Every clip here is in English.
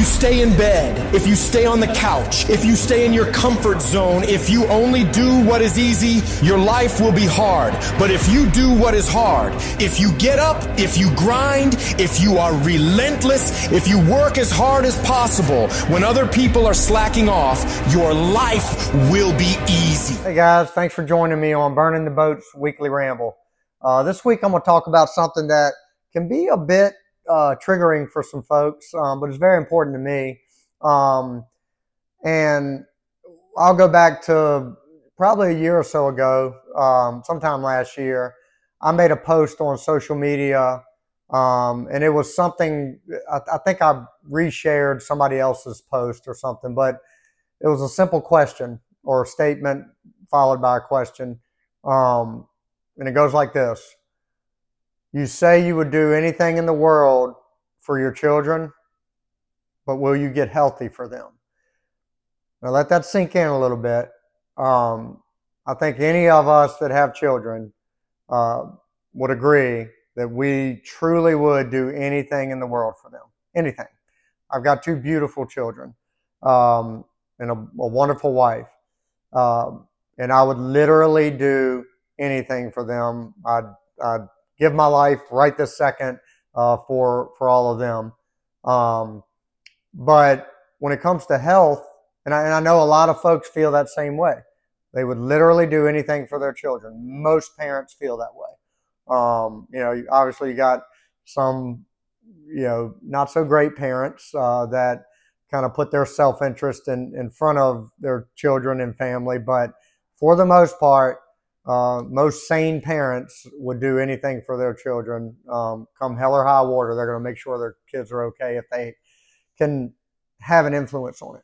you stay in bed, if you stay on the couch, if you stay in your comfort zone, if you only do what is easy, your life will be hard. But if you do what is hard, if you get up, if you grind, if you are relentless, if you work as hard as possible, when other people are slacking off, your life will be easy. Hey guys, thanks for joining me on Burning the Boats Weekly Ramble. This week I'm going to talk about something that can be a bit triggering for some folks, but it's very important to me. And I'll go back to probably a year or so ago, sometime last year. I made a post on social media, and it was something, I think I reshared somebody else's post or something, but it was a simple question or a statement followed by a question. And it goes like this. You say you would do anything in the world for your children, but will you get healthy for them? Now let that sink in a little bit. I think any of us that have children would agree that we truly would do anything in the world for them. Anything. I've got two beautiful children and a wonderful wife. And I would literally do anything for them. I'd give my life right this second for all of them. But when it comes to health, and I know a lot of folks feel that same way. They would literally do anything for their children. Most parents feel that way. Obviously you got some, not so great parents that kind of put their self-interest in front of their children and family. But for the most part, most sane parents would do anything for their children. Come hell or high water, they're going to make sure their kids are okay if they can have an influence on it.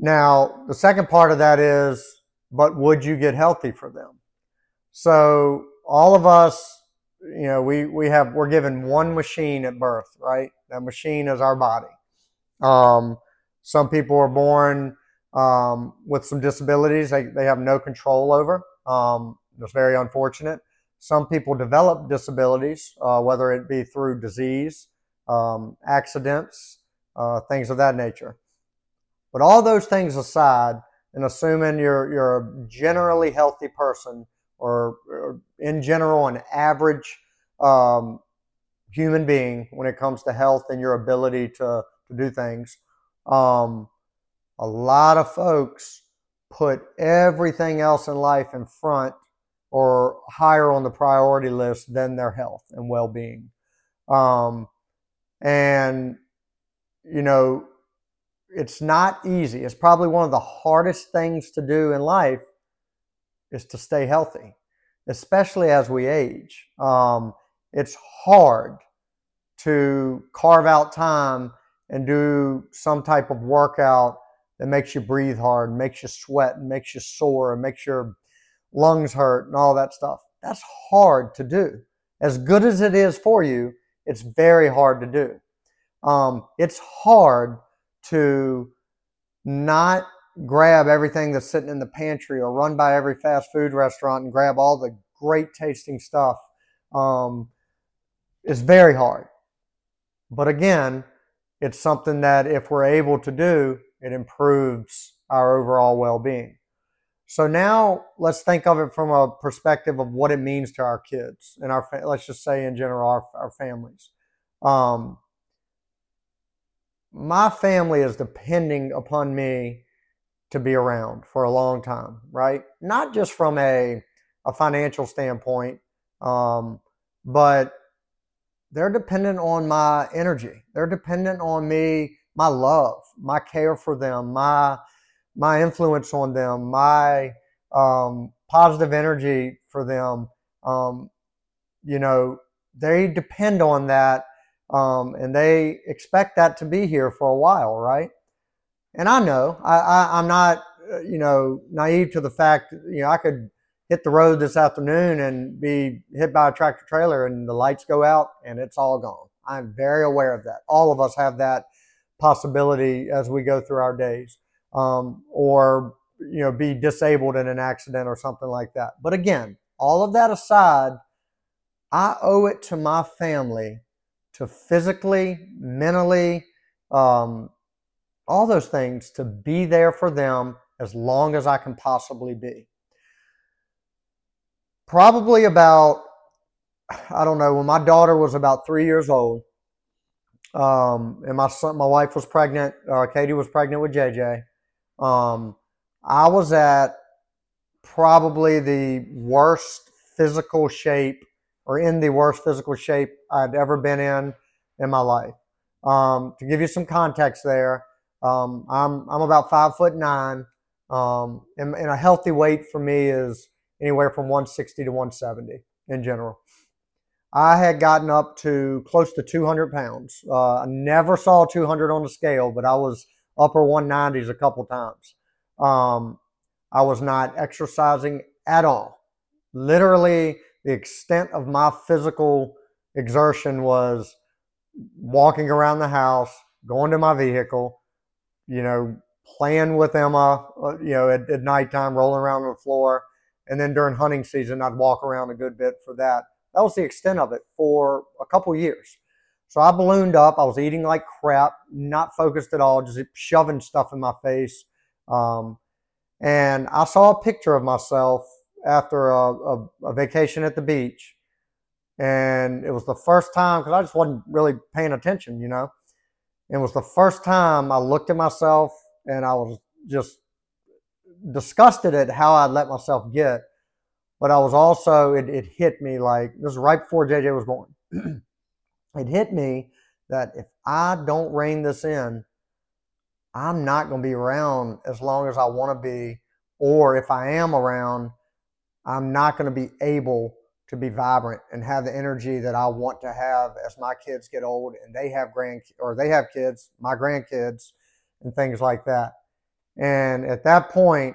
Now, the second part of that is, but would you get healthy for them? So all of us, we're given one machine at birth, right? That machine is our body. Some people are born with some disabilities they have no control over. It's very unfortunate. Some people develop disabilities, whether it be through disease, accidents, things of that nature. But all those things aside, and assuming you're a generally healthy person, or in general an average human being when it comes to health and your ability to do things, a lot of folks put everything else in life in front or higher on the priority list than their health and well-being. It's not easy. It's probably one of the hardest things to do in life is to stay healthy, especially as we age. It's hard to carve out time and do some type of workout that makes you breathe hard, makes you sweat, and makes you sore, and makes your lungs hurt and all that stuff. That's hard to do. As good as it is for you, it's very hard to do. It's hard to not grab everything that's sitting in the pantry or run by every fast food restaurant and grab all the great tasting stuff. It's very hard. But again, it's something that if we're able to do, it improves our overall well-being. So now let's think of it from a perspective of what it means to our kids and let's just say in general, our families. My family is depending upon me to be around for a long time, right? Not just from a financial standpoint, but they're dependent on my energy. They're dependent on me, my love, my care for them, my influence on them, my positive energy for them. They depend on that, and they expect that to be here for a while, right? And I know I'm not, naive to the fact, I could hit the road this afternoon and be hit by a tractor trailer and the lights go out and it's all gone. I'm very aware of that. All of us have that possibility as we go through our days, or be disabled in an accident or something like that. But again, all of that aside, I owe it to my family to physically, mentally, all those things, to be there for them as long as I can possibly be. Probably about, I don't know, when my daughter was about 3 years old, and my wife was pregnant, Katie was pregnant with JJ, I was at probably the worst physical shape, or in the worst physical shape I'd ever been in my life. To give you some context there, I'm about 5'9", and a healthy weight for me is anywhere from 160 to 170 in general. I had gotten up to close to 200 pounds. I never saw 200 on the scale, but I was upper 190s a couple times. I was not exercising at all. Literally, the extent of my physical exertion was walking around the house, going to my vehicle, playing with Emma, at nighttime, rolling around on the floor. And then during hunting season, I'd walk around a good bit for that. That was the extent of it for a couple years. So I ballooned up. I was eating like crap, not focused at all, just shoving stuff in my face. And I saw a picture of myself after a vacation at the beach. And it was the first time, because I just wasn't really paying attention, It was the first time I looked at myself, and I was just disgusted at how I let myself get. But I was also, it hit me like, this was right before JJ was born. It hit me that if I don't rein this in, I'm not going to be around as long as I want to be, or if I am around, I'm not going to be able to be vibrant and have the energy that I want to have as my kids get old and they have kids, my grandkids, and things like that. And at that point,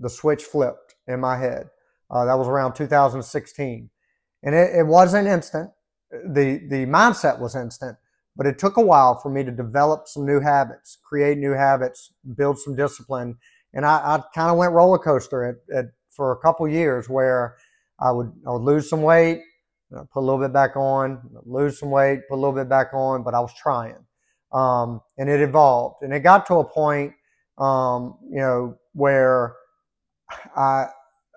the switch flipped in my head. That was around 2016. And it wasn't instant. The mindset was instant, but it took a while for me to develop some new habits, create new habits, build some discipline. And I kind of went roller coaster for a couple years, where I would lose some weight, put a little bit back on, lose some weight, put a little bit back on, but I was trying. And it evolved. And it got to a point, where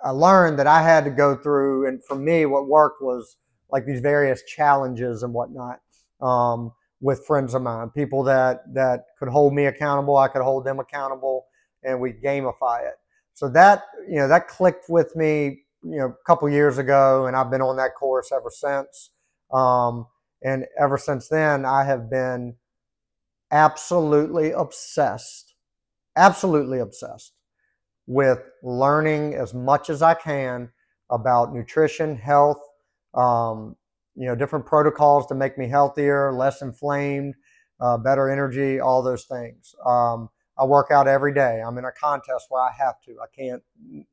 I learned that I had to go through, and for me, what worked was like these various challenges and whatnot, with friends of mine, people that could hold me accountable, I could hold them accountable, and we gamify it. So that, that clicked with me, a couple years ago, and I've been on that course ever since. And ever since then, I have been absolutely obsessed with learning as much as I can about nutrition, health, different protocols to make me healthier, less inflamed, better energy, all those things. I work out every day. I'm in a contest where I have to. I can't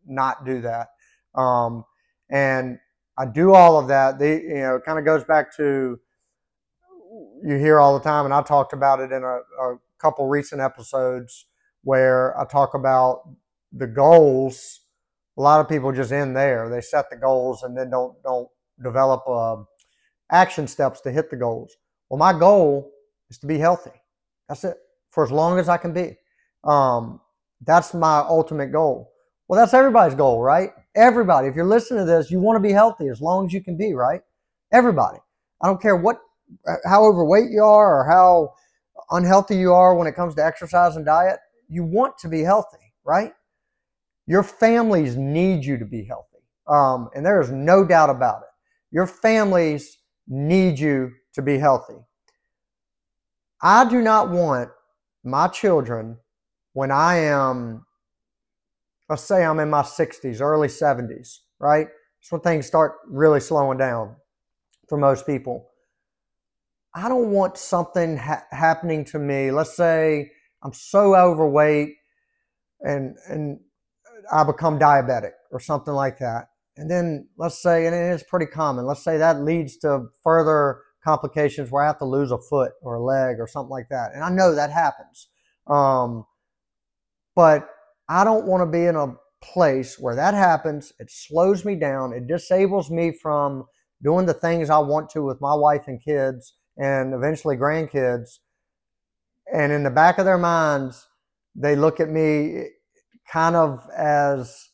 not do that. And I do all of that. It kind of goes back to, you hear all the time, and I talked about it in a couple recent episodes, where I talk about the goals. A lot of people just end there. They set the goals and then don't develop action steps to hit the goals. Well, my goal is to be healthy. That's it, for as long as I can be. That's my ultimate goal. Well, that's everybody's goal, right? Everybody, if you're listening to this, you want to be healthy as long as you can be, right? Everybody. I don't care how overweight you are or how unhealthy you are when it comes to exercise and diet. You want to be healthy, right? Your families need you to be healthy. And there is no doubt about it. Your families need you to be healthy. I do not want my children, when I am, let's say I'm in my 60s, early 70s, right? That's when things start really slowing down for most people. I don't want something happening to me. Let's say I'm so overweight and I become diabetic or something like that. And then let's say, and it's pretty common, let's say that leads to further complications where I have to lose a foot or a leg or something like that. And I know that happens. But I don't want to be in a place where that happens. It slows me down. It disables me from doing the things I want to with my wife and kids, and eventually grandkids, And in the back of their minds, they look at me kind of as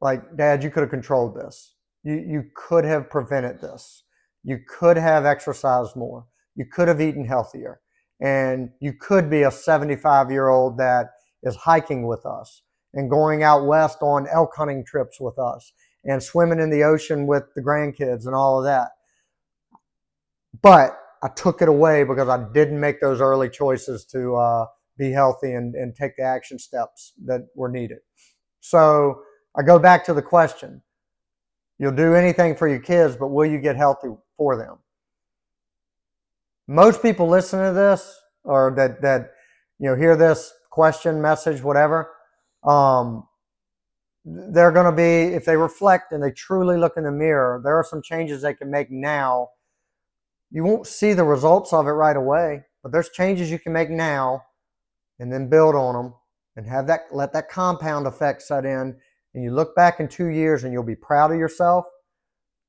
like, Dad, you could have controlled this. You could have prevented this. You could have exercised more. You could have eaten healthier. And you could be a 75-year-old that is hiking with us and going out west on elk hunting trips with us and swimming in the ocean with the grandkids and all of that. But I took it away because I didn't make those early choices to be healthy and take the action steps that were needed. So I go back to the question. You'll do anything for your kids, but will you get healthy for them? Most people listen to this or that you know, hear this question, message, whatever. They're going to be, if they reflect and they truly look in the mirror, there are some changes they can make now. You won't see the results of it right away, but there's changes you can make now and then build on them and have that, let that compound effect set in. And you look back in 2 years and you'll be proud of yourself.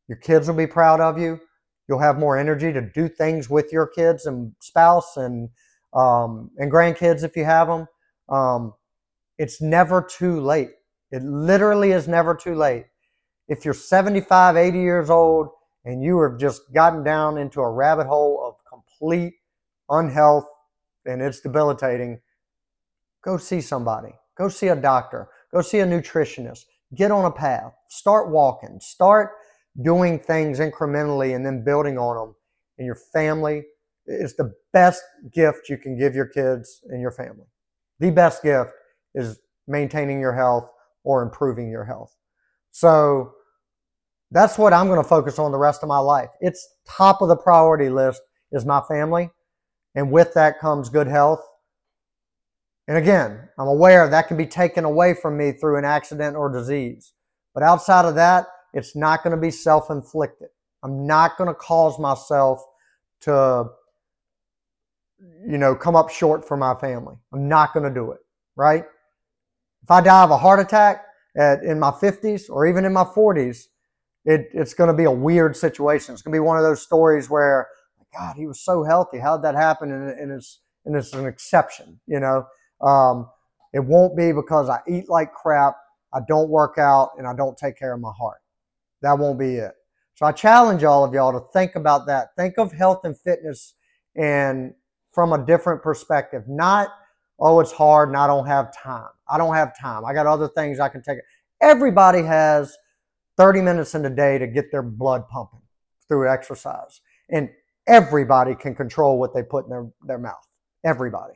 Your kids will be proud of you. You'll have more energy to do things with your kids and spouse and grandkids if you have them. It's never too late. It literally is never too late. If you're 75, 80 years old and you have just gotten down into a rabbit hole of complete unhealth and it's debilitating, go see somebody. Go see a doctor. Go see a nutritionist. Get on a path. Start walking. Start doing things incrementally and then building on them. And your family is the best gift you can give your kids and your family. The best gift is maintaining your health or improving your health. So that's what I'm going to focus on the rest of my life. It's top of the priority list is my family. And with that comes good health. And again, I'm aware that can be taken away from me through an accident or disease. But outside of that, it's not going to be self-inflicted. I'm not going to cause myself to, you know, come up short for my family. I'm not going to do it, right? If I die of a heart attack in my 50s or even in my 40s, it's going to be a weird situation. It's going to be one of those stories where, God, he was so healthy. How did that happen? And it's an exception, you know. It won't be because I eat like crap, I don't work out, and I don't take care of my heart. That won't be it. So I challenge all of y'all to think about that. Think of health and fitness and from a different perspective. Not, oh, it's hard and I don't have time. I don't have time. I got other things I can take. Everybody has 30 minutes in the day to get their blood pumping through exercise. And everybody can control what they put in their mouth. Everybody.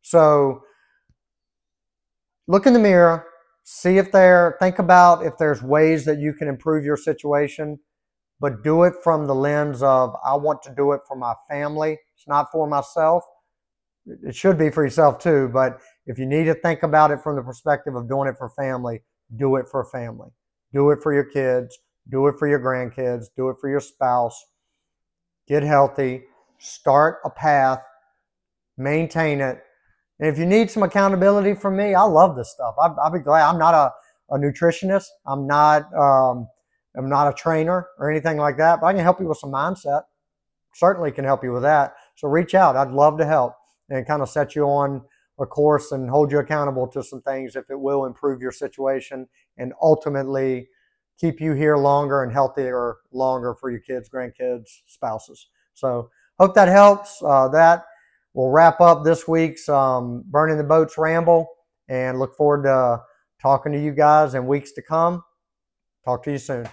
So look in the mirror, think about if there's ways that you can improve your situation, but do it from the lens of, I want to do it for my family. It's not for myself. It should be for yourself too, but if you need to think about it from the perspective of doing it for family, do it for family. Do it for your kids. Do it for your grandkids. Do it for your spouse. Get healthy. Start a path, maintain it. And if you need some accountability from me, I love this stuff. I'll be glad. I'm not a nutritionist. I'm not a trainer or anything like that, but I can help you with some mindset. Certainly can help you with that. So reach out. I'd love to help and kind of set you on a course and hold you accountable to some things if it will improve your situation and ultimately keep you here longer and healthier longer for your kids, grandkids, spouses. So hope that helps. That will wrap up this week's Burning the Boats Ramble, and look forward to talking to you guys in weeks to come. Talk to you soon.